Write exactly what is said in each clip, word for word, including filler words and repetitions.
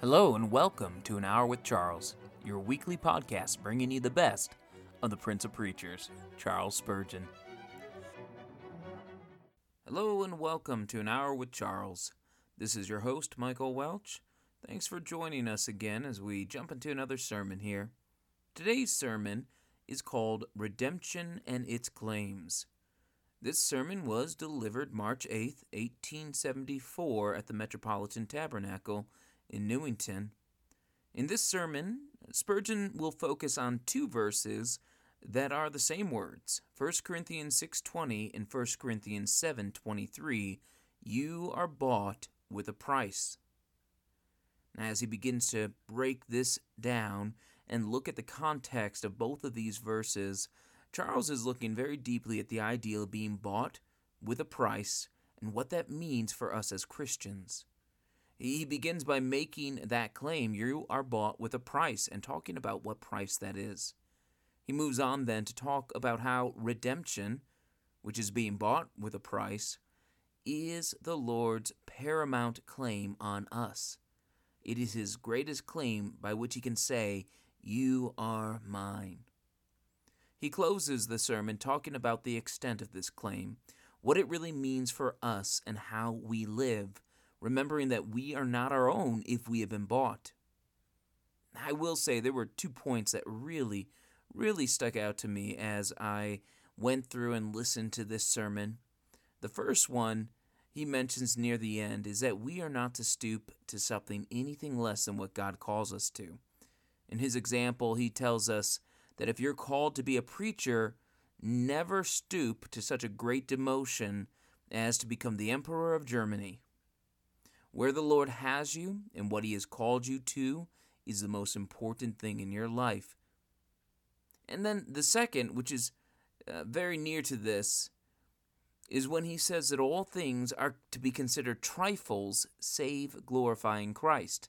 Hello and welcome to An Hour with Charles, your weekly podcast bringing you the best of the Prince of Preachers, Charles Spurgeon. Hello and welcome to An Hour with Charles. This is your host, Michael Welch. Thanks for joining us again as we jump into another sermon here. Today's sermon is called Redemption and Its Claims. This sermon was delivered March eighth, eighteen seventy-four at the Metropolitan Tabernacle in Newington. In this sermon, Spurgeon will focus on two verses that are the same words, First Corinthians six twenty and First Corinthians seven twenty-three, "You are bought with a price." Now, as he begins to break this down and look at the context of both of these verses, Charles is looking very deeply at the idea of being bought with a price and what that means for us as Christians. He begins by making that claim, you are bought with a price, and talking about what price that is. He moves on then to talk about how redemption, which is being bought with a price, is the Lord's paramount claim on us. It is his greatest claim by which he can say, "You are mine." He closes the sermon talking about the extent of this claim, what it really means for us and how we live, remembering that we are not our own if we have been bought. I will say there were two points that really, really stuck out to me as I went through and listened to this sermon. The first one he mentions near the end is that we are not to stoop to something anything less than what God calls us to. In his example, he tells us that if you're called to be a preacher, never stoop to such a great demotion as to become the emperor of Germany. Where the Lord has you and what he has called you to is the most important thing in your life. And then the second, which is uh, very near to this, is when he says that all things are to be considered trifles save glorifying Christ.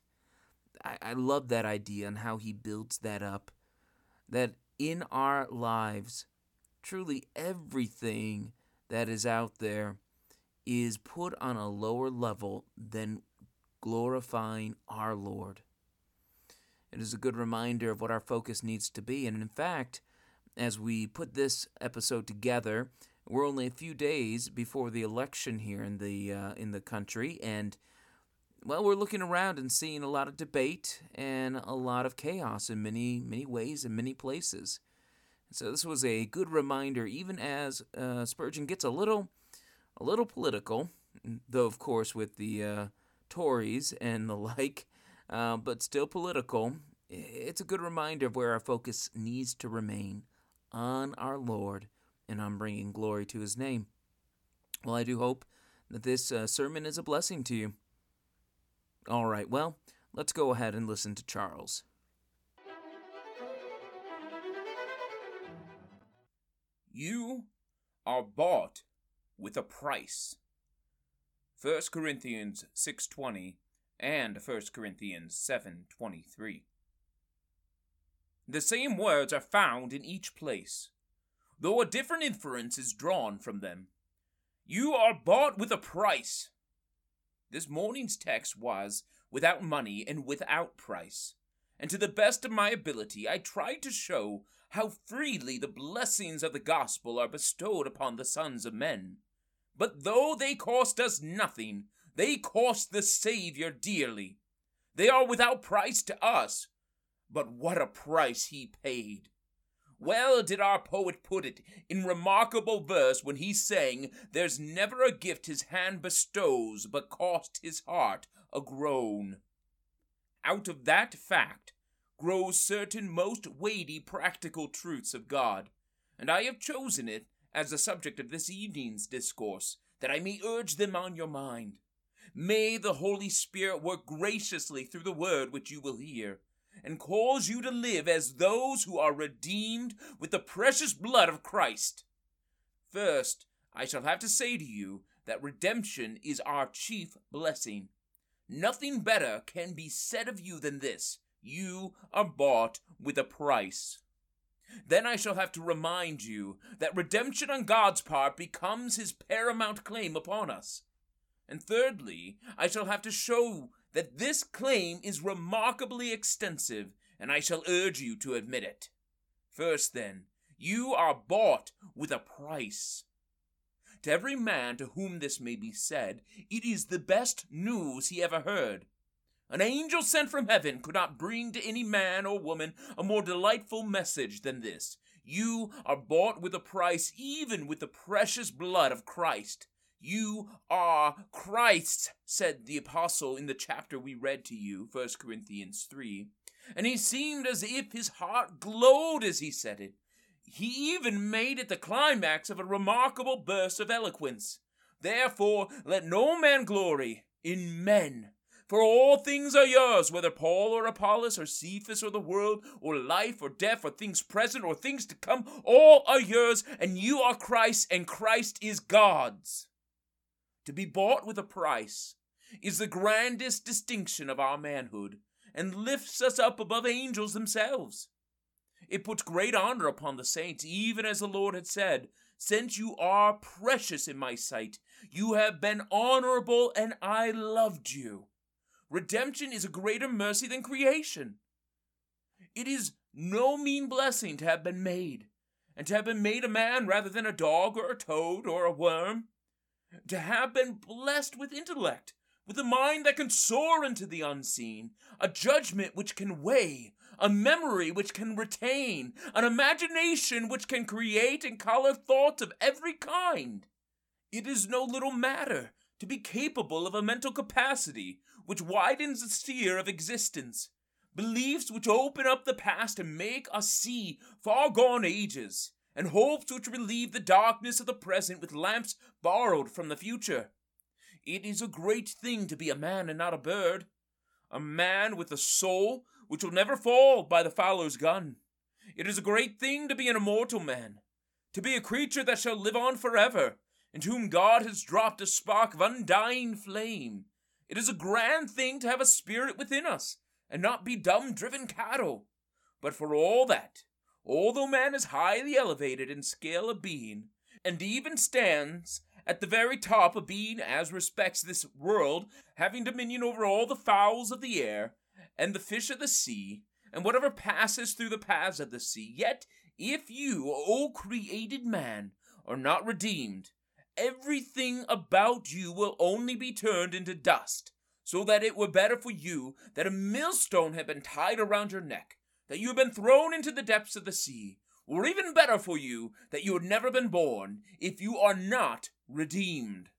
I, I love that idea and how he builds that up, that in our lives, truly everything that is out there is put on a lower level than glorifying our Lord. It is a good reminder of what our focus needs to be, and in fact, as we put this episode together, we're only a few days before the election here in the uh, in the country, and, well, we're looking around and seeing a lot of debate and a lot of chaos in many, many ways and many places. So this was a good reminder, even as uh, Spurgeon gets a little a little political, though, of course, with the uh, Tories and the like, uh, but still political. It's a good reminder of where our focus needs to remain, on our Lord and on bringing glory to his name. Well, I do hope that this uh, sermon is a blessing to you. All right, well, let's go ahead and listen to Charles. You are bought with a price. First Corinthians six twenty and First Corinthians seven twenty-three. The same words are found in each place, though a different inference is drawn from them. You are bought with a price. This morning's text was without money and without price, and to the best of my ability I tried to show how freely the blessings of the gospel are bestowed upon the sons of men. But though they cost us nothing, they cost the Savior dearly. They are without price to us, but what a price he paid. Well did our poet put it in remarkable verse when he sang, "There's never a gift his hand bestows, but cost his heart a groan." Out of that fact grow certain most weighty practical truths of God, and I have chosen it as the subject of this evening's discourse, that I may urge them on your mind. May the Holy Spirit work graciously through the word which you will hear, and cause you to live as those who are redeemed with the precious blood of Christ. First, I shall have to say to you that redemption is our chief blessing. Nothing better can be said of you than this: you are bought with a price. Then I shall have to remind you that redemption on God's part becomes his paramount claim upon us. And thirdly, I shall have to show that this claim is remarkably extensive, and I shall urge you to admit it. First, then, you are bought with a price. To every man to whom this may be said, it is the best news he ever heard. An angel sent from heaven could not bring to any man or woman a more delightful message than this. You are bought with a price, even with the precious blood of Christ. You are Christ's, said the apostle in the chapter we read to you, First Corinthians three. And he seemed as if his heart glowed as he said it. He even made it the climax of a remarkable burst of eloquence. Therefore, let no man glory in men. For all things are yours, whether Paul or Apollos or Cephas or the world or life or death or things present or things to come, all are yours, and you are Christ, and Christ is God's. To be bought with a price is the grandest distinction of our manhood and lifts us up above angels themselves. It puts great honor upon the saints, even as the Lord had said, "Since you are precious in my sight, you have been honorable, and I loved you." Redemption is a greater mercy than creation. It is no mean blessing to have been made, and to have been made a man rather than a dog or a toad or a worm. To have been blessed with intellect, with a mind that can soar into the unseen, a judgment which can weigh, a memory which can retain, an imagination which can create and color thoughts of every kind. It is no little matter to be capable of a mental capacity which widens the sphere of existence, beliefs which open up the past and make us see far-gone ages, and hopes which relieve the darkness of the present with lamps borrowed from the future. It is a great thing to be a man and not a bird, a man with a soul which will never fall by the fowler's gun. It is a great thing to be an immortal man, to be a creature that shall live on forever, into whom God has dropped a spark of undying flame. It is a grand thing to have a spirit within us, and not be dumb-driven cattle. But for all that, although man is highly elevated in scale of being, and even stands at the very top of being as respects this world, having dominion over all the fowls of the air, and the fish of the sea, and whatever passes through the paths of the sea, yet if you, O created man, are not redeemed, everything about you will only be turned into dust, so that it were better for you that a millstone had been tied around your neck, that you had been thrown into the depths of the sea, or even better for you that you had never been born, if you are not redeemed.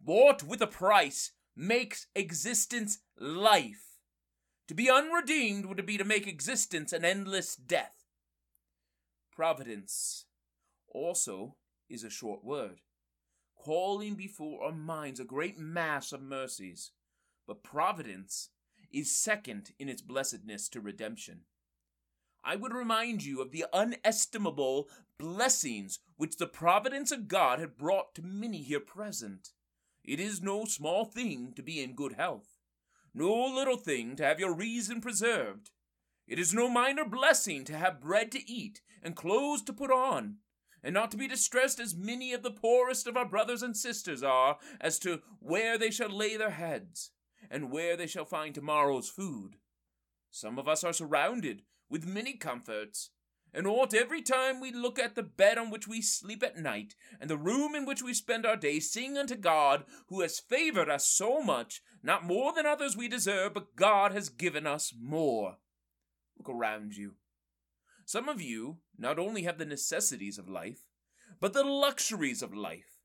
Bought with a price makes existence life. To be unredeemed would be to make existence an endless death. Providence also is a short word, calling before our minds a great mass of mercies, but providence is second in its blessedness to redemption. I would remind you of the unestimable blessings which the providence of God had brought to many here present. It is no small thing to be in good health, no little thing to have your reason preserved. It is no minor blessing to have bread to eat and clothes to put on, and not to be distressed as many of the poorest of our brothers and sisters are as to where they shall lay their heads and where they shall find tomorrow's food. Some of us are surrounded with many comforts, and ought every time we look at the bed on which we sleep at night and the room in which we spend our day sing unto God, who has favored us so much, not more than others we deserve, but God has given us more. Look around you. Some of you not only have the necessities of life, but the luxuries of life.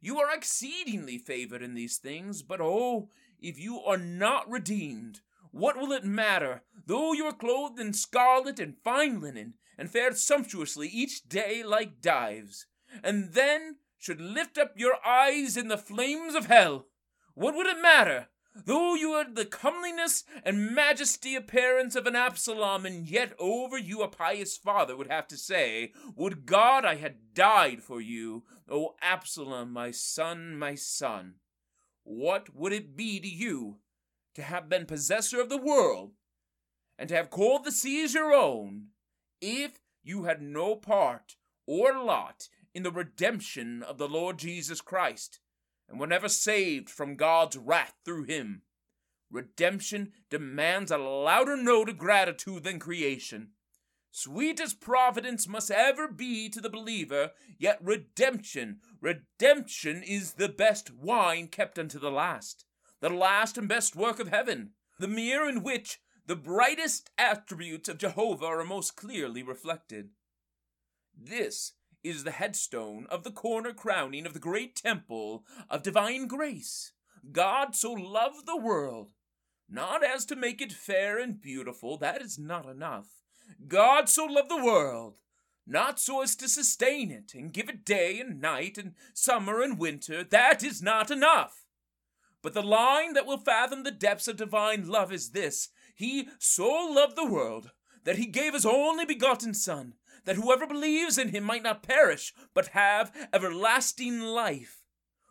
You are exceedingly favored in these things, but oh, if you are not redeemed, what will it matter, though you are clothed in scarlet and fine linen, and fared sumptuously each day like Dives, and then should lift up your eyes in the flames of hell? What would it matter, though you had the comeliness and majesty appearance of an Absalom, and yet over you a pious father would have to say, "Would God I had died for you, O Absalom, my son, my son." What would it be to you to have been possessor of the world, and to have called the seas your own, if you had no part or lot in the redemption of the Lord Jesus Christ, and were never saved from God's wrath through him. Redemption demands a louder note of gratitude than creation. Sweet as providence must ever be to the believer, yet redemption, redemption is the best wine kept unto the last, the last and best work of heaven, the mirror in which the brightest attributes of Jehovah are most clearly reflected. This is the headstone of the corner crowning of the great temple of divine grace. God so loved the world, not as to make it fair and beautiful, that is not enough. God so loved the world, not so as to sustain it and give it day and night and summer and winter, that is not enough. But the line that will fathom the depths of divine love is this: he so loved the world that he gave his only begotten Son, that whoever believes in him might not perish, but have everlasting life.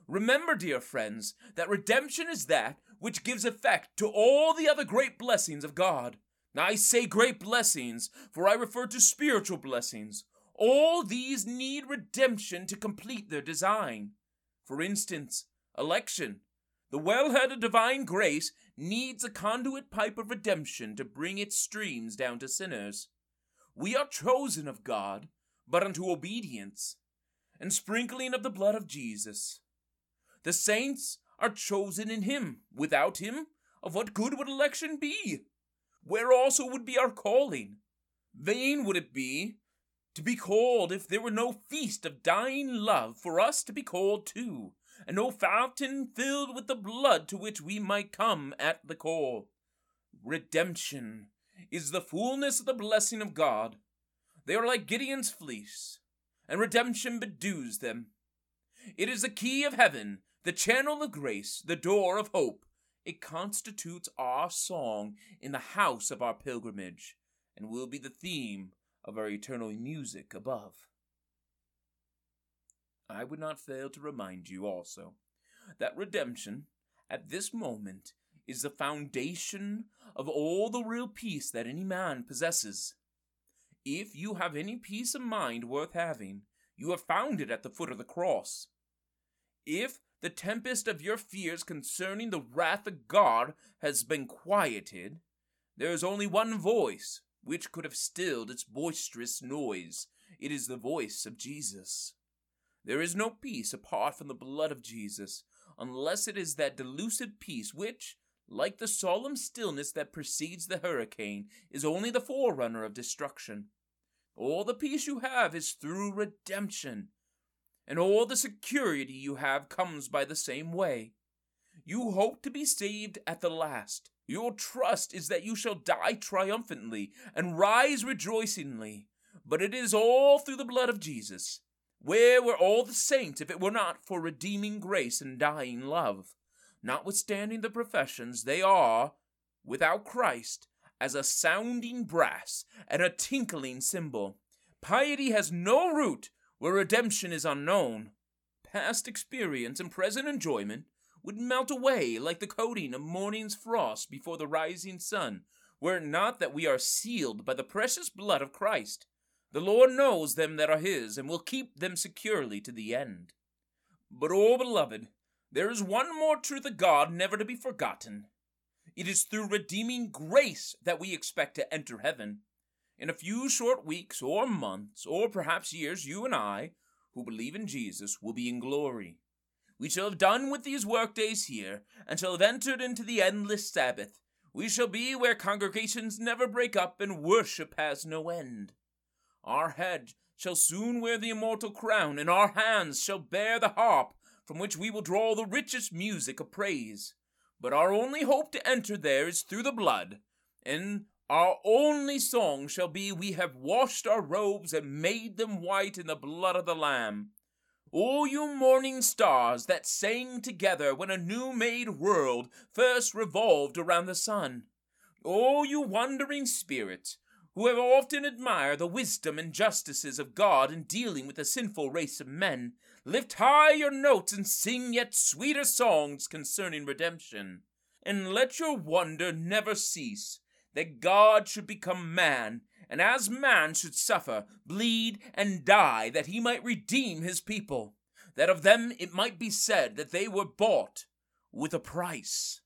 Remember, dear friends, that redemption is that which gives effect to all the other great blessings of God. Now I say great blessings, for I refer to spiritual blessings. All these need redemption to complete their design. For instance, election. The wellhead of divine grace needs a conduit pipe of redemption to bring its streams down to sinners. We are chosen of God, but unto obedience and sprinkling of the blood of Jesus. The saints are chosen in him. Without him, of what good would election be? Where also would be our calling? Vain would it be to be called if there were no feast of dying love for us to be called to, and no fountain filled with the blood to which we might come at the call. Redemption is the fullness of the blessing of God. They are like Gideon's fleece, and redemption bedews them. It is the key of heaven, the channel of grace, the door of hope. It constitutes our song in the house of our pilgrimage, and will be the theme of our eternal music above. I would not fail to remind you also that redemption, at this moment, is the foundation of all the real peace that any man possesses. If you have any peace of mind worth having, you have found it at the foot of the cross. If the tempest of your fears concerning the wrath of God has been quieted, there is only one voice which could have stilled its boisterous noise. It is the voice of Jesus. There is no peace apart from the blood of Jesus, unless it is that delusive peace which, like the solemn stillness that precedes the hurricane, is only the forerunner of destruction. All the peace you have is through redemption, and all the security you have comes by the same way. You hope to be saved at the last. Your trust is that you shall die triumphantly and rise rejoicingly, but it is all through the blood of Jesus. Where were all the saints if it were not for redeeming grace and dying love? Notwithstanding the professions, they are, without Christ, as a sounding brass and a tinkling cymbal. Piety has no root where redemption is unknown. Past experience and present enjoyment would melt away like the coating of morning's frost before the rising sun, were it not that we are sealed by the precious blood of Christ. The Lord knows them that are his, and will keep them securely to the end. But, oh, beloved, there is one more truth of God never to be forgotten. It is through redeeming grace that we expect to enter heaven. In a few short weeks or months, or perhaps years, you and I, who believe in Jesus, will be in glory. We shall have done with these workdays here, and shall have entered into the endless Sabbath. We shall be where congregations never break up, and worship has no end. Our head shall soon wear the immortal crown, and our hands shall bear the harp, from which we will draw the richest music of praise. But our only hope to enter there is through the blood, and our only song shall be, "We have washed our robes and made them white in the blood of the Lamb." O you morning stars that sang together when a new-made world first revolved around the sun, O you wandering spirits, who have often admired the wisdom and justices of God in dealing with a sinful race of men, lift high your notes and sing yet sweeter songs concerning redemption. And let your wonder never cease, that God should become man, and as man should suffer, bleed, and die, that he might redeem his people, that of them it might be said that they were bought with a price.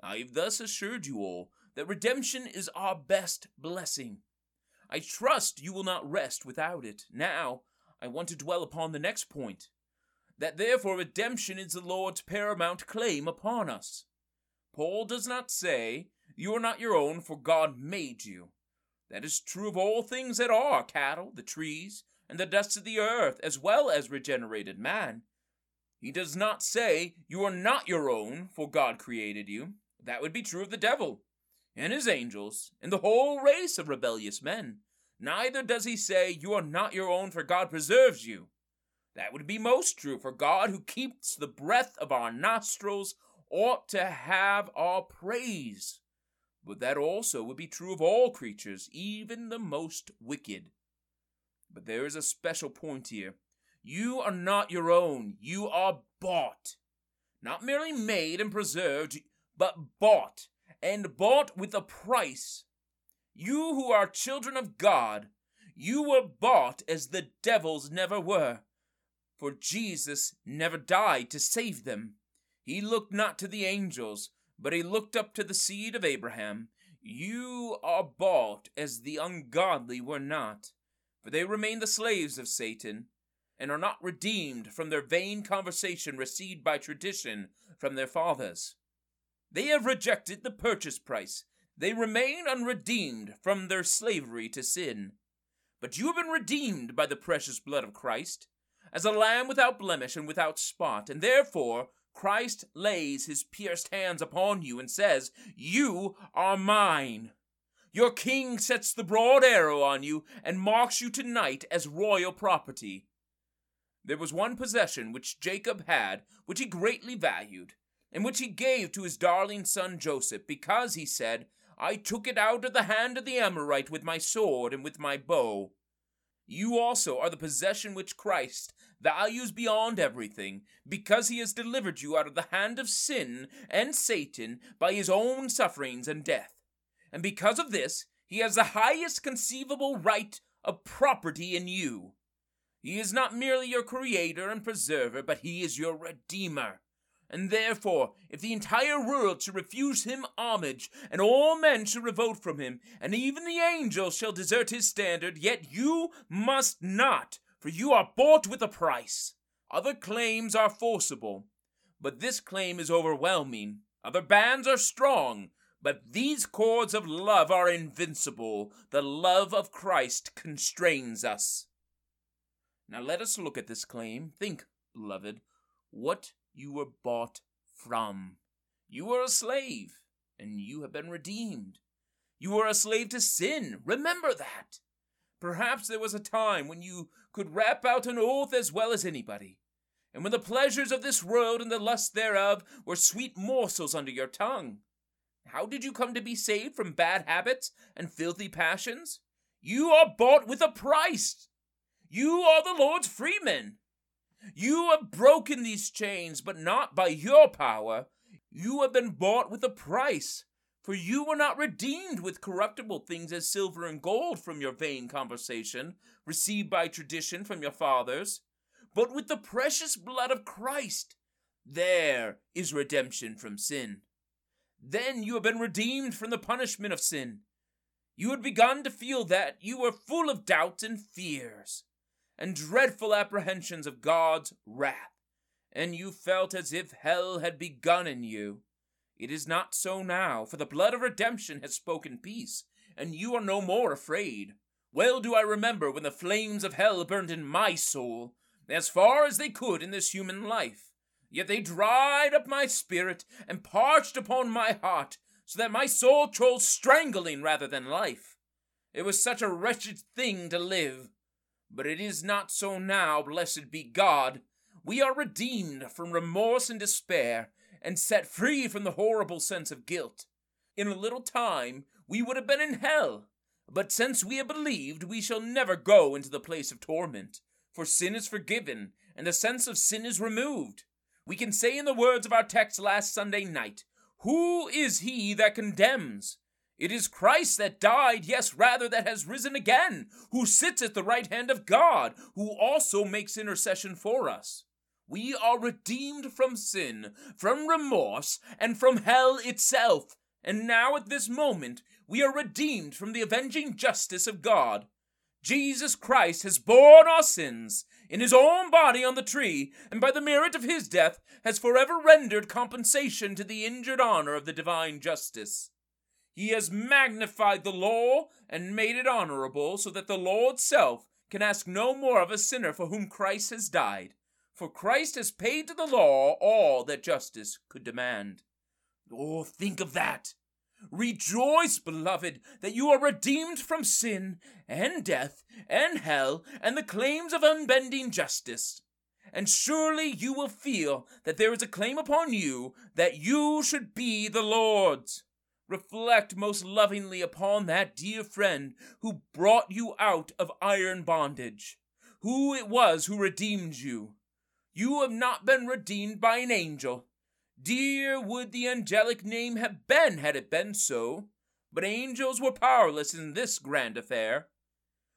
I have thus assured you all that redemption is our best blessing. I trust you will not rest without it. Now, I want to dwell upon the next point, that therefore redemption is the Lord's paramount claim upon us. Paul does not say, you are not your own, for God made you. That is true of all things that are, cattle, the trees, and the dust of the earth, as well as regenerated man. He does not say, you are not your own, for God created you. That would be true of the devil, and his angels, and the whole race of rebellious men. Neither does he say, you are not your own, for God preserves you. That would be most true, for God, who keeps the breath of our nostrils, ought to have our praise. But that also would be true of all creatures, even the most wicked. But there is a special point here. You are not your own. You are bought. Not merely made and preserved, but bought, and bought with a price. You who are children of God, you were bought as the devils never were, for Jesus never died to save them. He looked not to the angels, but he looked up to the seed of Abraham. You are bought as the ungodly were not, for they remain the slaves of Satan, and are not redeemed from their vain conversation received by tradition from their fathers. They have rejected the purchase price. They remain unredeemed from their slavery to sin. But you have been redeemed by the precious blood of Christ, as a lamb without blemish and without spot, and therefore Christ lays his pierced hands upon you and says, you are mine. Your king sets the broad arrow on you and marks you tonight as royal property. There was one possession which Jacob had, which he greatly valued, and which he gave to his darling son Joseph, because he said, I took it out of the hand of the Amorite with my sword and with my bow. You also are the possession which Christ values beyond everything, because he has delivered you out of the hand of sin and Satan by his own sufferings and death. And because of this, he has the highest conceivable right of property in you. He is not merely your creator and preserver, but he is your redeemer. And therefore, if the entire world should refuse him homage, and all men should revolt from him, and even the angels shall desert his standard, yet you must not, for you are bought with a price. Other claims are forcible, but this claim is overwhelming. Other bands are strong, but these cords of love are invincible. The love of Christ constrains us. Now let us look at this claim. Think, beloved, what you were bought from. You were a slave, and you have been redeemed. You were a slave to sin. Remember that. Perhaps there was a time when you could rap out an oath as well as anybody, and when the pleasures of this world and the lust thereof were sweet morsels under your tongue. How did you come to be saved from bad habits and filthy passions? You are bought with a price. You are the Lord's freemen. You have broken these chains, but not by your power. You have been bought with a price, for you were not redeemed with corruptible things as silver and gold from your vain conversation, received by tradition from your fathers, but with the precious blood of Christ. There is redemption from sin. Then you have been redeemed from the punishment of sin. You had begun to feel that you were full of doubts and fears, and dreadful apprehensions of God's wrath, and you felt as if hell had begun in you. It is not so now, for the blood of redemption has spoken peace, and you are no more afraid. Well do I remember when the flames of hell burned in my soul, as far as they could in this human life. Yet they dried up my spirit, and parched upon my heart, so that my soul chose strangling rather than life. It was such a wretched thing to live. But it is not so now, blessed be God. We are redeemed from remorse and despair, and set free from the horrible sense of guilt. In a little time, we would have been in hell. But since we have believed, we shall never go into the place of torment. For sin is forgiven, and the sense of sin is removed. We can say in the words of our text last Sunday night, who is he that condemns? It is Christ that died, yes, rather that has risen again, who sits at the right hand of God, who also makes intercession for us. We are redeemed from sin, from remorse, and from hell itself. And now at this moment, we are redeemed from the avenging justice of God. Jesus Christ has borne our sins in his own body on the tree, and by the merit of his death has forever rendered compensation to the injured honor of the divine justice. He has magnified the law and made it honorable, so that the law itself can ask no more of a sinner for whom Christ has died. For Christ has paid to the law all that justice could demand. Oh, think of that! Rejoice, beloved, that you are redeemed from sin and death and hell and the claims of unbending justice. And surely you will feel that there is a claim upon you that you should be the Lord's. Reflect most lovingly upon that dear friend who brought you out of iron bondage, who it was who redeemed you. You have not been redeemed by an angel. Dear would the angelic name have been had it been so, but angels were powerless in this grand affair.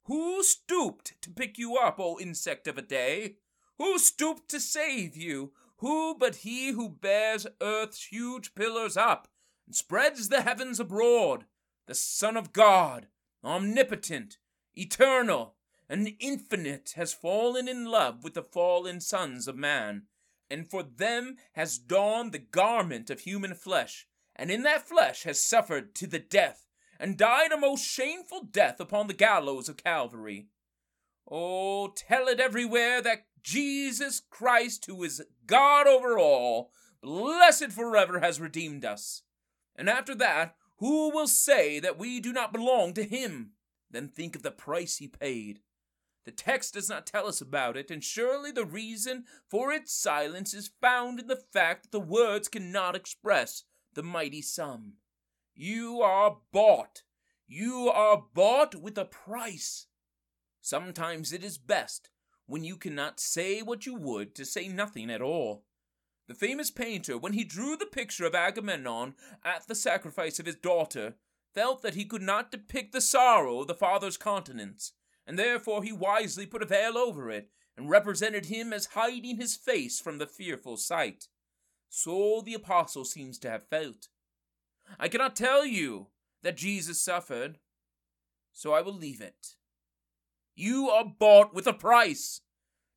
Who stooped to pick you up, O insect of a day? Who stooped to save you? Who but he who bears earth's huge pillars up, spreads the heavens abroad, the Son of God, omnipotent, eternal, and infinite, has fallen in love with the fallen sons of man, and for them has donned the garment of human flesh, and in that flesh has suffered to the death, and died a most shameful death upon the gallows of Calvary. Oh, tell it everywhere that Jesus Christ, who is God over all, blessed forever, has redeemed us. And after that, who will say that we do not belong to him? Then think of the price he paid. The text does not tell us about it, and surely the reason for its silence is found in the fact that the words cannot express the mighty sum. You are bought. You are bought with a price. Sometimes it is best, when you cannot say what you would, to say nothing at all. The famous painter, when he drew the picture of Agamemnon at the sacrifice of his daughter, felt that he could not depict the sorrow of the father's countenance, and therefore he wisely put a veil over it and represented him as hiding his face from the fearful sight. So the apostle seems to have felt. I cannot tell you that Jesus suffered, so I will leave it. You are bought with a price.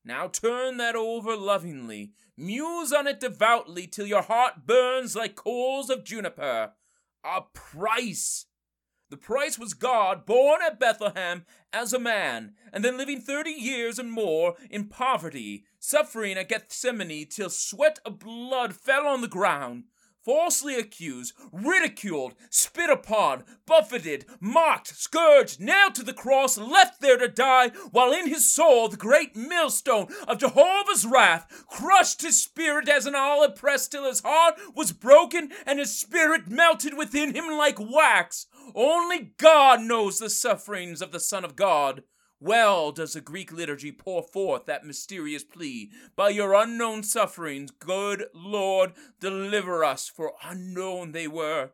Now turn that over lovingly, muse on it devoutly till your heart burns like coals of juniper. A price! The price was God, born at Bethlehem as a man, and then living thirty years and more in poverty, suffering at Gethsemane till sweat of blood fell on the ground, falsely accused, ridiculed, spit upon, buffeted, mocked, scourged, nailed to the cross, left there to die, while in his soul the great millstone of Jehovah's wrath crushed his spirit as an olive press till his heart was broken and his spirit melted within him like wax. Only God knows the sufferings of the Son of God. Well does the Greek liturgy pour forth that mysterious plea, by your unknown sufferings, good Lord, deliver us, for unknown they were.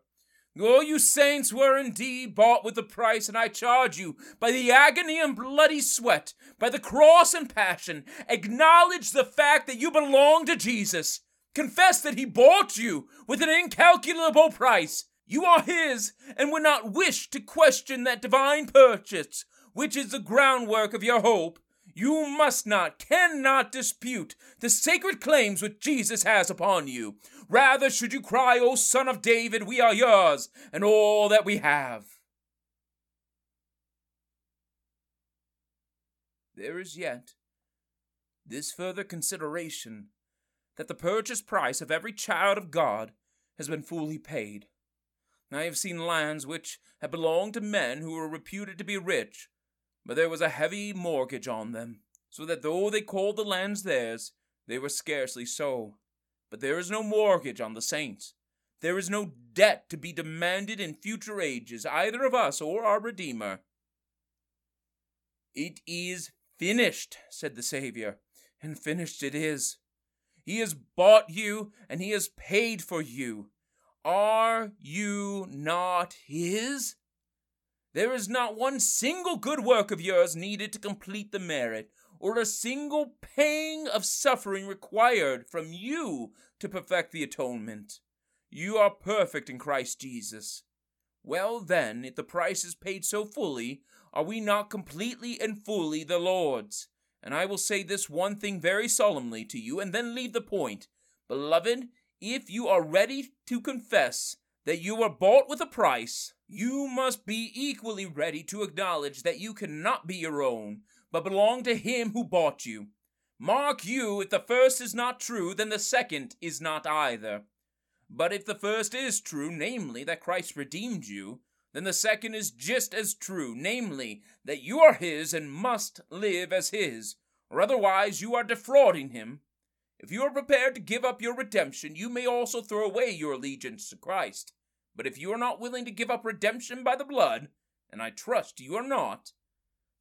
Oh, you saints were indeed bought with a price, and I charge you, by the agony and bloody sweat, by the cross and passion, acknowledge the fact that you belong to Jesus. Confess that he bought you with an incalculable price. You are his, and would not wish to question that divine purchase, which is the groundwork of your hope. You must not, cannot dispute the sacred claims which Jesus has upon you. Rather should you cry, O Son of David, we are yours, and all that we have. There is yet this further consideration, that the purchase price of every child of God has been fully paid. I have seen lands which had belonged to men who were reputed to be rich, but there was a heavy mortgage on them, so that though they called the lands theirs, they were scarcely so. But there is no mortgage on the saints. There is no debt to be demanded in future ages, either of us or our Redeemer. It is finished, said the Savior, and finished it is. He has bought you, and he has paid for you. Are you not his? There is not one single good work of yours needed to complete the merit, or a single pang of suffering required from you to perfect the atonement. You are perfect in Christ Jesus. Well then, if the price is paid so fully, are we not completely and fully the Lord's? And I will say this one thing very solemnly to you, and then leave the point. Beloved, if you are ready to confess that you were bought with a price, you must be equally ready to acknowledge that you cannot be your own, but belong to him who bought you. Mark you, if the first is not true, then the second is not either. But if the first is true, namely, that Christ redeemed you, then the second is just as true, namely, that you are his and must live as his, or otherwise you are defrauding him. If you are prepared to give up your redemption, you may also throw away your allegiance to Christ. But if you are not willing to give up redemption by the blood, and I trust you are not,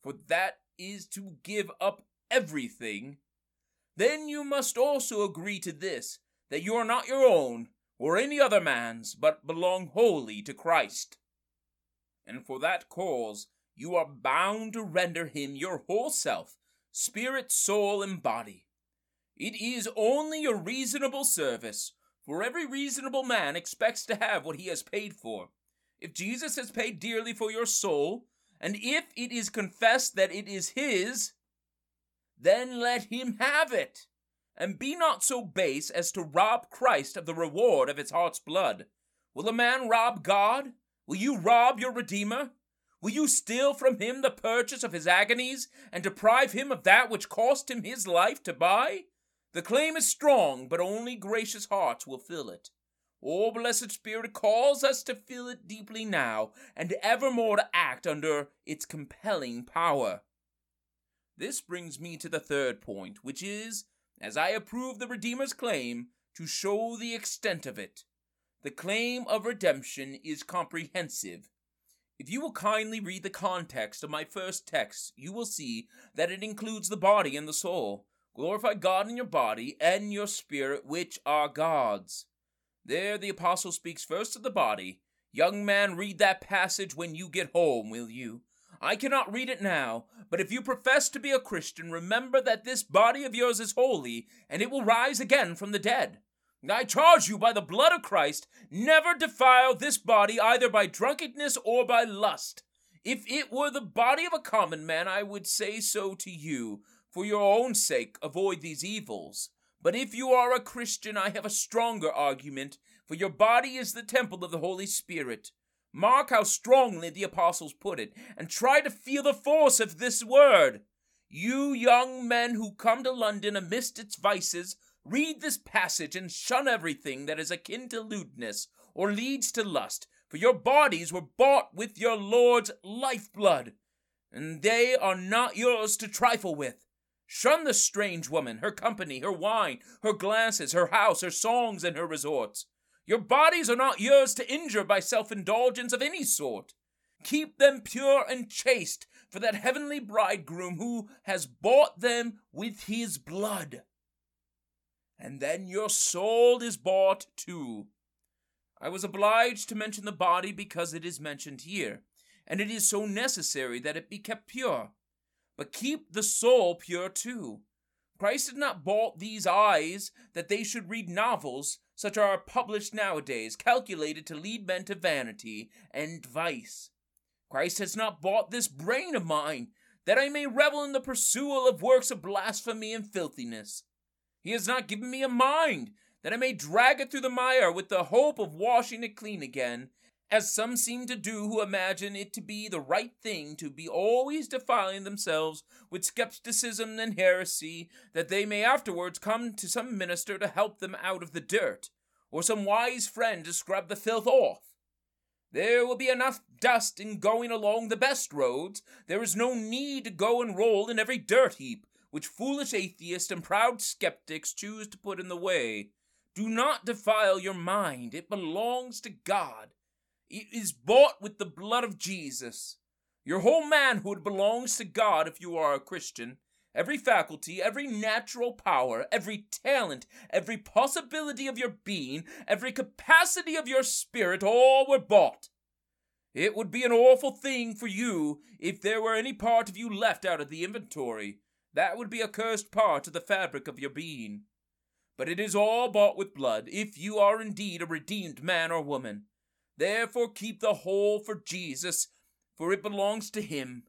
for that is to give up everything, then you must also agree to this, that you are not your own or any other man's, but belong wholly to Christ. And for that cause, you are bound to render him your whole self, spirit, soul, and body. It is only a reasonable service, for every reasonable man expects to have what he has paid for. If Jesus has paid dearly for your soul, and if it is confessed that it is his, then let him have it, and be not so base as to rob Christ of the reward of his heart's blood. Will a man rob God? Will you rob your Redeemer? Will you steal from him the purchase of his agonies and deprive him of that which cost him his life to buy? The claim is strong, but only gracious hearts will fill it. O blessed Spirit calls us to feel it deeply now, and evermore to act under its compelling power. This brings me to the third point, which is, as I approve the Redeemer's claim, to show the extent of it. The claim of redemption is comprehensive. If you will kindly read the context of my first text, you will see that it includes the body and the soul. Glorify God in your body and your spirit, which are God's. There the apostle speaks first of the body. Young man, read that passage when you get home, will you? I cannot read it now, but if you profess to be a Christian, remember that this body of yours is holy, and it will rise again from the dead. I charge you by the blood of Christ, never defile this body either by drunkenness or by lust. If it were the body of a common man, I would say so to you. For your own sake, avoid these evils. But if you are a Christian, I have a stronger argument, for your body is the temple of the Holy Spirit. Mark how strongly the apostles put it, and try to feel the force of this word. You young men who come to London amidst its vices, read this passage and shun everything that is akin to lewdness or leads to lust, for your bodies were bought with your Lord's lifeblood, and they are not yours to trifle with. Shun the strange woman, her company, her wine, her glasses, her house, her songs, and her resorts. Your bodies are not yours to injure by self-indulgence of any sort. Keep them pure and chaste for that heavenly bridegroom who has bought them with his blood. And then your soul is bought too. I was obliged to mention the body because it is mentioned here, and it is so necessary that it be kept pure. But keep the soul pure too. Christ did not bought these eyes that they should read novels, such as are published nowadays, calculated to lead men to vanity and vice. Christ has not bought this brain of mine, that I may revel in the pursuit of works of blasphemy and filthiness. He has not given me a mind, that I may drag it through the mire with the hope of washing it clean again, as some seem to do who imagine it to be the right thing to be always defiling themselves with skepticism and heresy, that they may afterwards come to some minister to help them out of the dirt, or some wise friend to scrub the filth off. There will be enough dust in going along the best roads. There is no need to go and roll in every dirt heap, which foolish atheists and proud skeptics choose to put in the way. Do not defile your mind. It belongs to God. It is bought with the blood of Jesus. Your whole manhood belongs to God if you are a Christian, Every faculty, every natural power, every talent, every possibility of your being, every capacity of your spirit, all were bought. It would be an awful thing for you if there were any part of you left out of the inventory. That would be a cursed part of the fabric of your being. But it is all bought with blood, if you are indeed a redeemed man or woman. Therefore keep the whole for Jesus, for it belongs to him.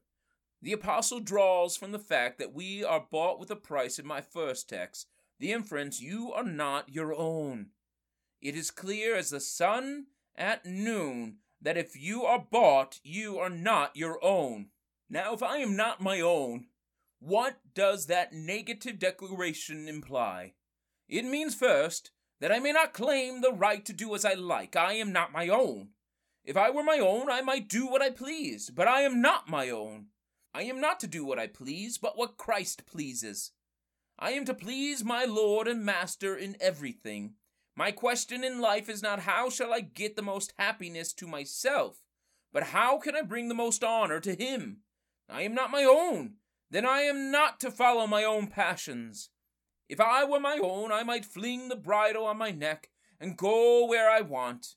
The apostle draws from the fact that we are bought with a price in my first text the inference you are not your own. It is clear as the sun at noon that if you are bought, you are not your own. Now, if I am not my own, what does that negative declaration imply? It means, first, that I may not claim the right to do as I like. I am not my own. If I were my own, I might do what I pleased, but I am not my own. I am not to do what I please, but what Christ pleases. I am to please my Lord and Master in everything. My question in life is not how shall I get the most happiness to myself, but how can I bring the most honor to him? I am not my own. Then I am not to follow my own passions. If I were my own, I might fling the bridle on my neck and go where I want,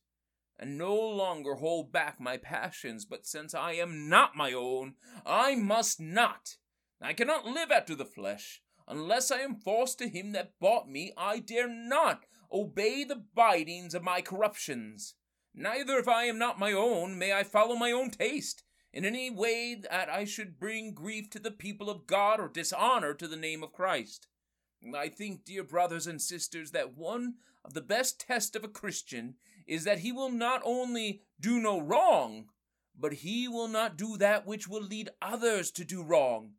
and no longer hold back my passions, but since I am not my own, I must not. I cannot live after the flesh, unless I am false to him that bought me. I dare not obey the bindings of my corruptions. Neither, if I am not my own, may I follow my own taste, in any way that I should bring grief to the people of God or dishonor to the name of Christ. I think, dear brothers and sisters, that one of the best tests of a Christian is that he will not only do no wrong, but he will not do that which will lead others to do wrong.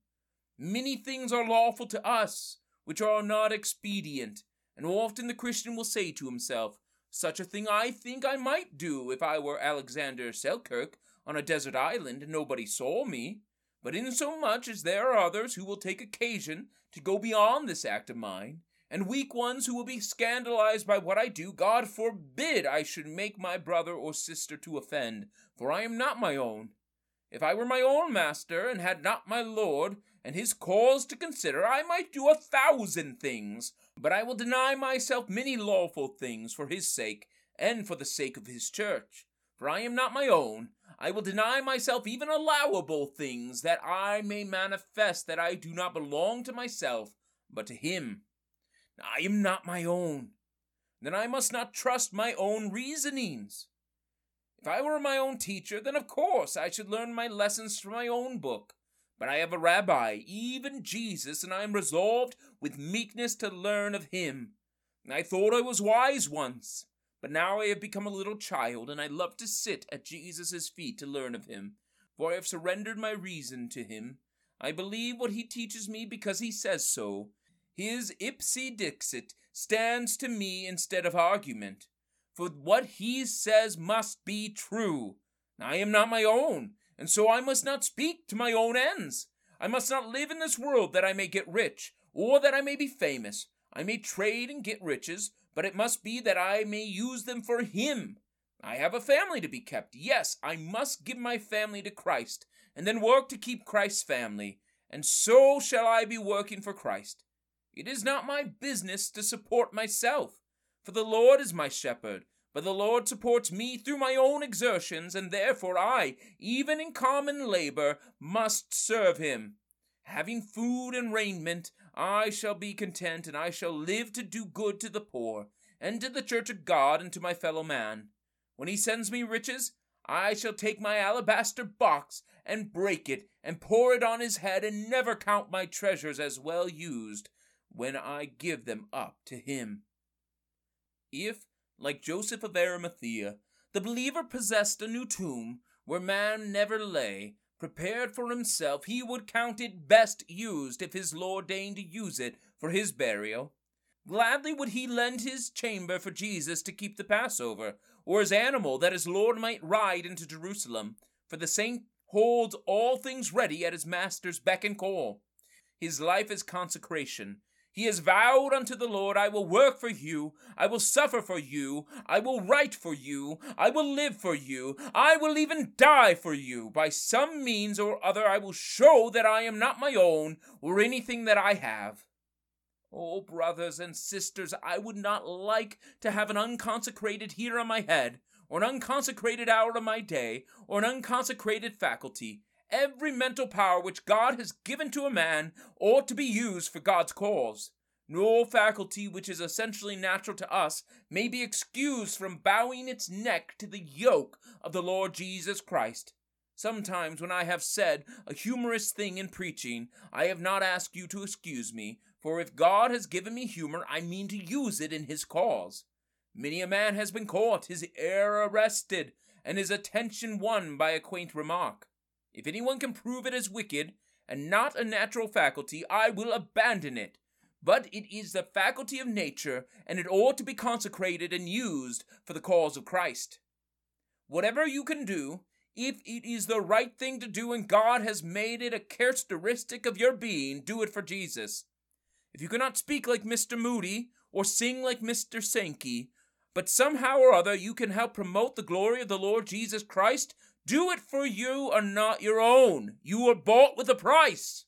Many things are lawful to us, which are not expedient, and often the Christian will say to himself, such a thing I think I might do if I were Alexander Selkirk on a desert island and nobody saw me, but insomuch as there are others who will take occasion to go beyond this act of mine, and weak ones who will be scandalized by what I do, God forbid I should make my brother or sister to offend, for I am not my own. If I were my own master, and had not my Lord, and his cause to consider, I might do a thousand things, but I will deny myself many lawful things for his sake, and for the sake of his church. For I am not my own. I will deny myself even allowable things, that I may manifest that I do not belong to myself, but to him. I am not my own. Then I must not trust my own reasonings. If I were my own teacher, then of course I should learn my lessons from my own book. But I have a rabbi, even Jesus, and I am resolved with meekness to learn of him. I thought I was wise once, but now I have become a little child, and I love to sit at Jesus' feet to learn of him, for I have surrendered my reason to him. I believe what he teaches me because he says so. His ipse dixit stands to me instead of argument, for what he says must be true. I am not my own, and so I must not speak to my own ends. I must not live in this world that I may get rich, or that I may be famous. I may trade and get riches, but it must be that I may use them for him. I have a family to be kept. Yes, I must give my family to Christ, and then work to keep Christ's family, and so shall I be working for Christ. It is not my business to support myself, for the Lord is my shepherd, but the Lord supports me through my own exertions, and therefore I, even in common labor, must serve him. Having food and raiment, I shall be content, and I shall live to do good to the poor, and to the church of God, and to my fellow man. When he sends me riches, I shall take my alabaster box, and break it, and pour it on his head, and never count my treasures as well used, when I give them up to him. If, like Joseph of Arimathea, the believer possessed a new tomb where man never lay, prepared for himself, he would count it best used if his Lord deigned to use it for his burial. Gladly would he lend his chamber for Jesus to keep the Passover, or his animal that his Lord might ride into Jerusalem, for the saint holds all things ready at his master's beck and call. His life is consecration. He has vowed unto the Lord, I will work for you, I will suffer for you, I will write for you, I will live for you, I will even die for you. By some means or other I will show that I am not my own, or anything that I have. Oh, brothers and sisters, I would not like to have an unconsecrated hair on my head, or an unconsecrated hour of my day, or an unconsecrated faculty. Every mental power which God has given to a man ought to be used for God's cause. No faculty which is essentially natural to us may be excused from bowing its neck to the yoke of the Lord Jesus Christ. Sometimes when I have said a humorous thing in preaching, I have not asked you to excuse me, for if God has given me humor, I mean to use it in his cause. Many a man has been caught, his air arrested, and his attention won by a quaint remark. If anyone can prove it as wicked and not a natural faculty, I will abandon it. But it is the faculty of nature, and it ought to be consecrated and used for the cause of Christ. Whatever you can do, if it is the right thing to do and God has made it a characteristic of your being, do it for Jesus. If you cannot speak like Mister Moody or sing like Mister Sankey, but somehow or other you can help promote the glory of the Lord Jesus Christ, do it for you and not your own. You were bought with a price.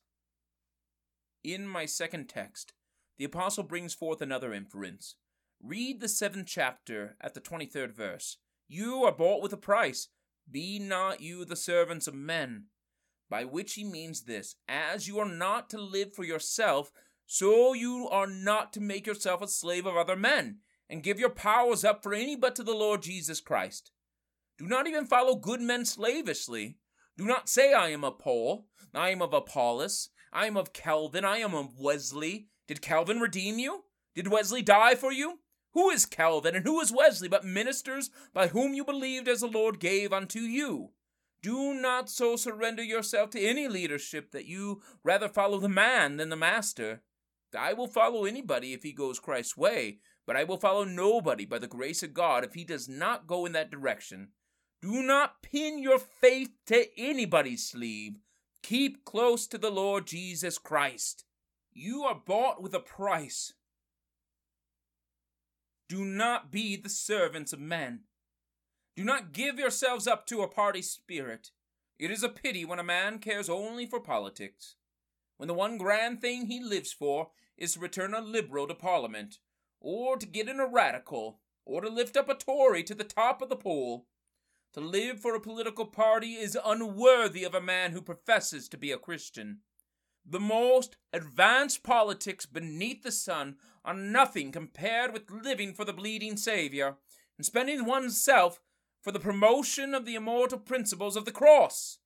In my second text, the apostle brings forth another inference. Read the seventh chapter at the twenty-third verse. You are bought with a price. Be not you the servants of men. By which he means this: as you are not to live for yourself, so you are not to make yourself a slave of other men, and give your powers up for any but to the Lord Jesus Christ. Do not even follow good men slavishly. Do not say, I am of Paul, I am of Apollos, I am of Calvin, I am of Wesley. Did Calvin redeem you? Did Wesley die for you? Who is Calvin and who is Wesley but ministers by whom you believed as the Lord gave unto you? Do not so surrender yourself to any leadership that you rather follow the man than the master. I will follow anybody if he goes Christ's way, but I will follow nobody by the grace of God if he does not go in that direction. Do not pin your faith to anybody's sleeve. Keep close to the Lord Jesus Christ. You are bought with a price. Do not be the servants of men. Do not give yourselves up to a party spirit. It is a pity when a man cares only for politics, when the one grand thing he lives for is to return a liberal to parliament, or to get in a radical, or to lift up a Tory to the top of the poll. To live for a political party is unworthy of a man who professes to be a Christian. The most advanced politics beneath the sun are nothing compared with living for the bleeding Savior and spending oneself for the promotion of the immortal principles of the cross.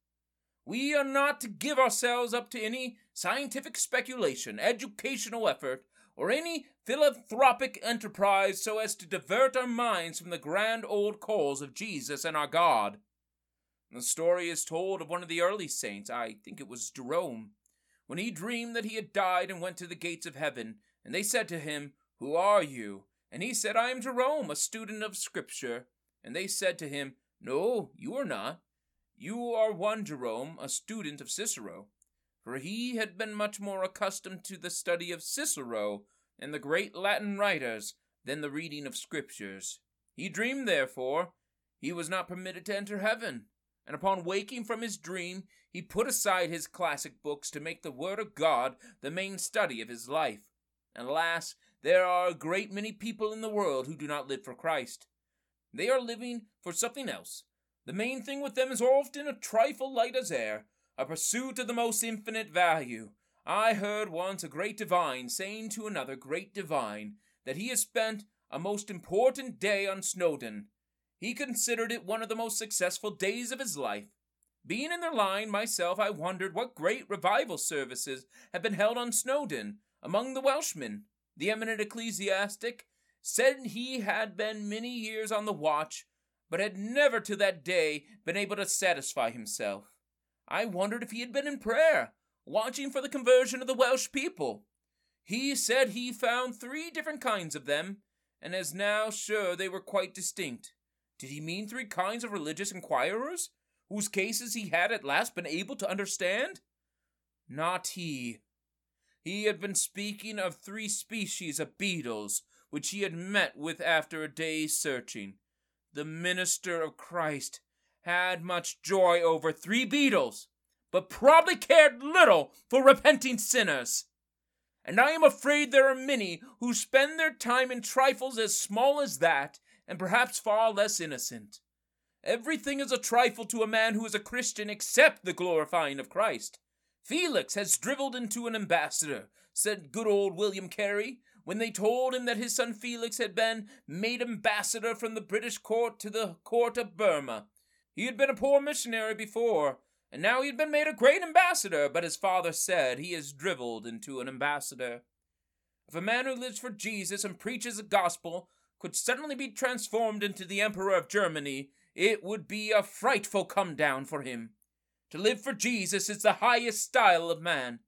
We are not to give ourselves up to any scientific speculation, educational effort, or any philanthropic enterprise so as to divert our minds from the grand old cause of Jesus and our God. And the story is told of one of the early saints, I think it was Jerome, when he dreamed that he had died and went to the gates of heaven, and they said to him, Who are you? And he said, I am Jerome, a student of Scripture. And they said to him, No, you are not. You are one Jerome, a student of Cicero. For he had been much more accustomed to the study of Cicero and the great Latin writers than the reading of Scriptures. He dreamed, therefore, he was not permitted to enter heaven, and upon waking from his dream, he put aside his classic books to make the Word of God the main study of his life. And alas, there are a great many people in the world who do not live for Christ. They are living for something else. The main thing with them is often a trifle light as air, a pursuit of the most infinite value. I heard once a great divine saying to another great divine that he had spent a most important day on Snowdon. He considered it one of the most successful days of his life. Being in their line myself, I wondered what great revival services had been held on Snowdon among the Welshmen. The eminent ecclesiastic said he had been many years on the watch, but had never to that day been able to satisfy himself. I wondered if he had been in prayer, watching for the conversion of the Welsh people. He said he found three different kinds of them, and is now sure they were quite distinct. Did he mean three kinds of religious inquirers, whose cases he had at last been able to understand? Not he. He had been speaking of three species of beetles, which he had met with after a day's searching. The minister of Christ had much joy over three beetles, but probably cared little for repenting sinners. And I am afraid there are many who spend their time in trifles as small as that, and perhaps far less innocent. Everything is a trifle to a man who is a Christian except the glorifying of Christ. Felix has drivelled into an ambassador, said good old William Carey, when they told him that his son Felix had been made ambassador from the British court to the court of Burma. He had been a poor missionary before, and now he had been made a great ambassador, but his father said he has drivelled into an ambassador. If a man who lives for Jesus and preaches the gospel could suddenly be transformed into the Emperor of Germany, it would be a frightful come-down for him. To live for Jesus is the highest style of man.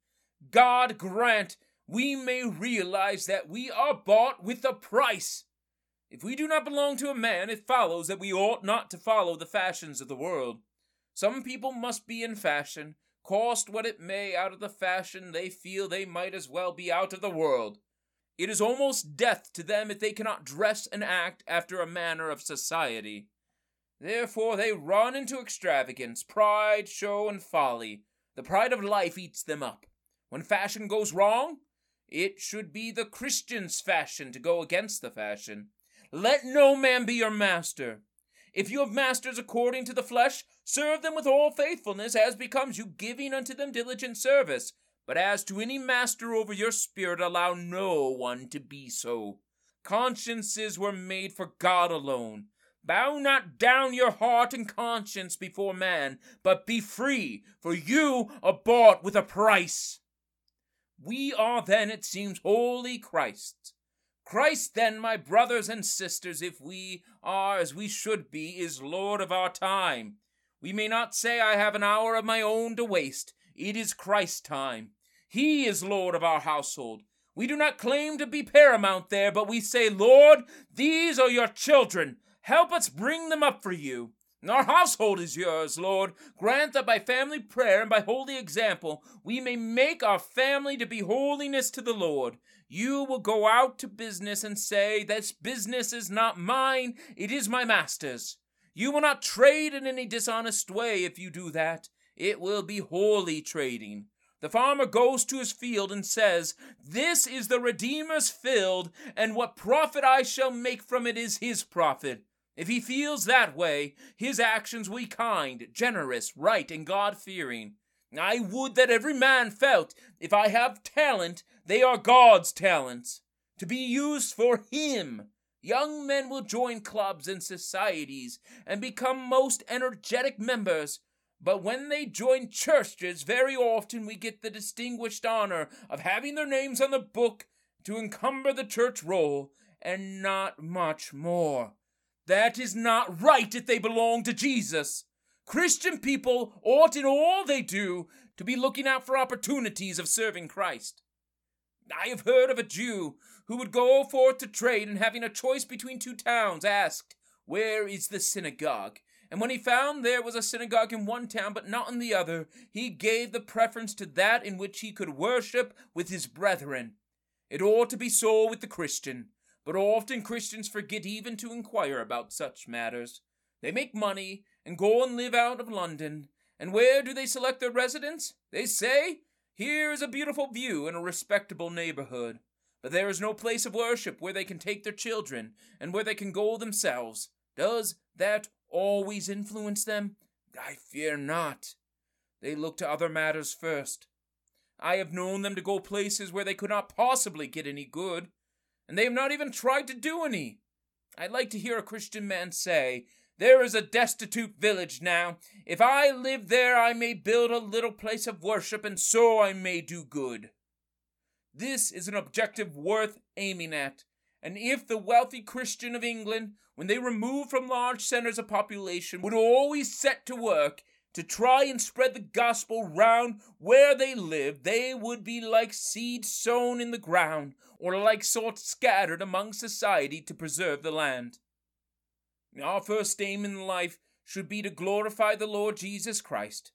God grant we may realize that we are bought with a price. If we do not belong to a man, it follows that we ought not to follow the fashions of the world. Some people must be in fashion, cost what it may out of the fashion they feel they might as well be out of the world. It is almost death to them if they cannot dress and act after a manner of society. Therefore they run into extravagance, pride, show, and folly. The pride of life eats them up. When fashion goes wrong, it should be the Christian's fashion to go against the fashion. Let no man be your master. If you have masters according to the flesh, serve them with all faithfulness, as becomes you, giving unto them diligent service. But as to any master over your spirit, allow no one to be so. Consciences were made for God alone. Bow not down your heart and conscience before man, but be free, for you are bought with a price. We are then, it seems, wholly Christ's. Christ, then, my brothers and sisters, if we are as we should be, is Lord of our time. We may not say I have an hour of my own to waste. It is Christ's time. He is Lord of our household. We do not claim to be paramount there, but we say, Lord, these are your children. Help us bring them up for you. And our household is yours, Lord. Grant that by family prayer and by holy example, we may make our family to be holiness to the Lord. You will go out to business and say, this business is not mine, it is my master's. You will not trade in any dishonest way if you do that. It will be holy trading. The farmer goes to his field and says, this is the Redeemer's field, and what profit I shall make from it is his profit. If he feels that way, his actions will be kind, generous, right, and God-fearing. I would that every man felt, if I have talent, they are God's talents, to be used for him. Young men will join clubs and societies and become most energetic members, but when they join churches, very often we get the distinguished honor of having their names on the book to encumber the church roll, and not much more. That is not right if they belong to Jesus. Christian people ought in all they do to be looking out for opportunities of serving Christ. I have heard of a Jew who would go forth to trade and having a choice between two towns asked, where is the synagogue? And when he found there was a synagogue in one town but not in the other, he gave the preference to that in which he could worship with his brethren. It ought to be so with the Christian. But often Christians forget even to inquire about such matters. They make money and go and live out of London. And where do they select their residence? They say, here is a beautiful view in a respectable neighborhood. But there is no place of worship where they can take their children and where they can go themselves. Does that always influence them? I fear not. They look to other matters first. I have known them to go places where they could not possibly get any good. And they have not even tried to do any. I'd like to hear a Christian man say, there is a destitute village now. If I live there, I may build a little place of worship, and so I may do good. This is an objective worth aiming at. And if the wealthy Christian of England, when they remove from large centers of population, would always set to work to try and spread the gospel round where they live, they would be like seed sown in the ground, or like salt scattered among society to preserve the land. Our first aim in life should be to glorify the Lord Jesus Christ.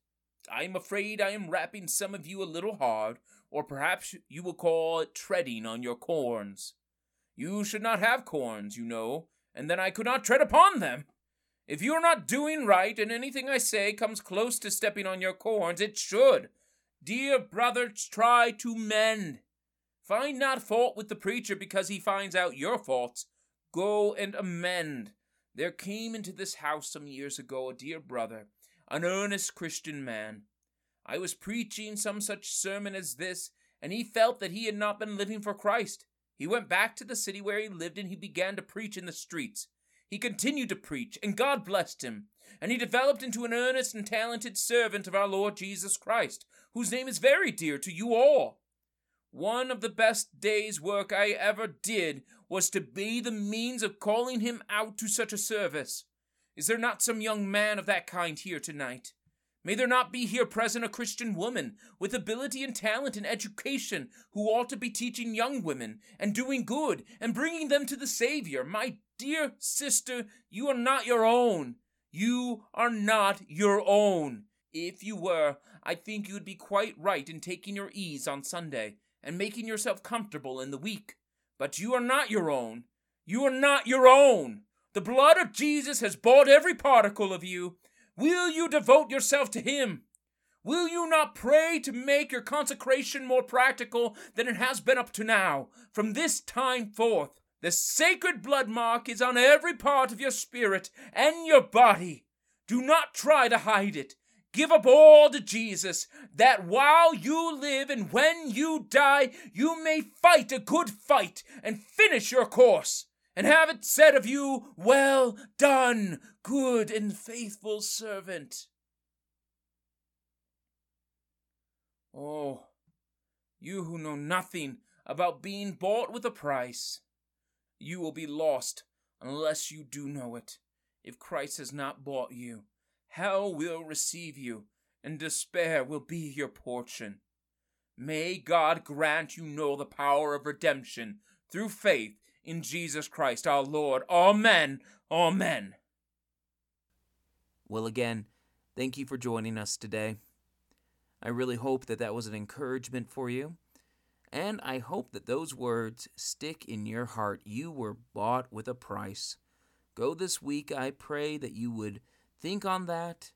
I am afraid I am rapping some of you a little hard or perhaps you will call it treading on your corns. You should not have corns, you know, and then I could not tread upon them. If you are not doing right, and anything I say comes close to stepping on your corns, it should. Dear brothers, try to mend. Find not fault with the preacher because he finds out your faults. Go and amend. There came into this house some years ago a dear brother, an earnest Christian man. I was preaching some such sermon as this, and he felt that he had not been living for Christ. He went back to the city where he lived, and he began to preach in the streets. He continued to preach, and God blessed him, and he developed into an earnest and talented servant of our Lord Jesus Christ, whose name is very dear to you all. One of the best day's work I ever did was to be the means of calling him out to such a service. Is there not some young man of that kind here tonight? May there not be here present a Christian woman with ability and talent and education who ought to be teaching young women and doing good and bringing them to the Savior. My dear sister, you are not your own. You are not your own. If you were, I think you would be quite right in taking your ease on Sunday and making yourself comfortable in the week. But you are not your own. You are not your own. The blood of Jesus has bought every particle of you. Will you devote yourself to him? Will you not pray to make your consecration more practical than it has been up to now? From this time forth, the sacred blood mark is on every part of your spirit and your body. Do not try to hide it. Give up all to Jesus, that while you live and when you die, you may fight a good fight and finish your course. And have it said of you, well done, good and faithful servant. Oh, you who know nothing about being bought with a price, you will be lost unless you do know it. If Christ has not bought you, hell will receive you, and despair will be your portion. May God grant you know the power of redemption through faith in Jesus Christ, our Lord. Amen. Amen. Well, again, thank you for joining us today. I really hope that that was an encouragement for you. And I hope that those words stick in your heart. You were bought with a price. Go this week. I pray that you would think on that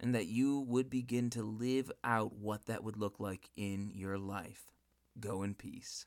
and that you would begin to live out what that would look like in your life. Go in peace.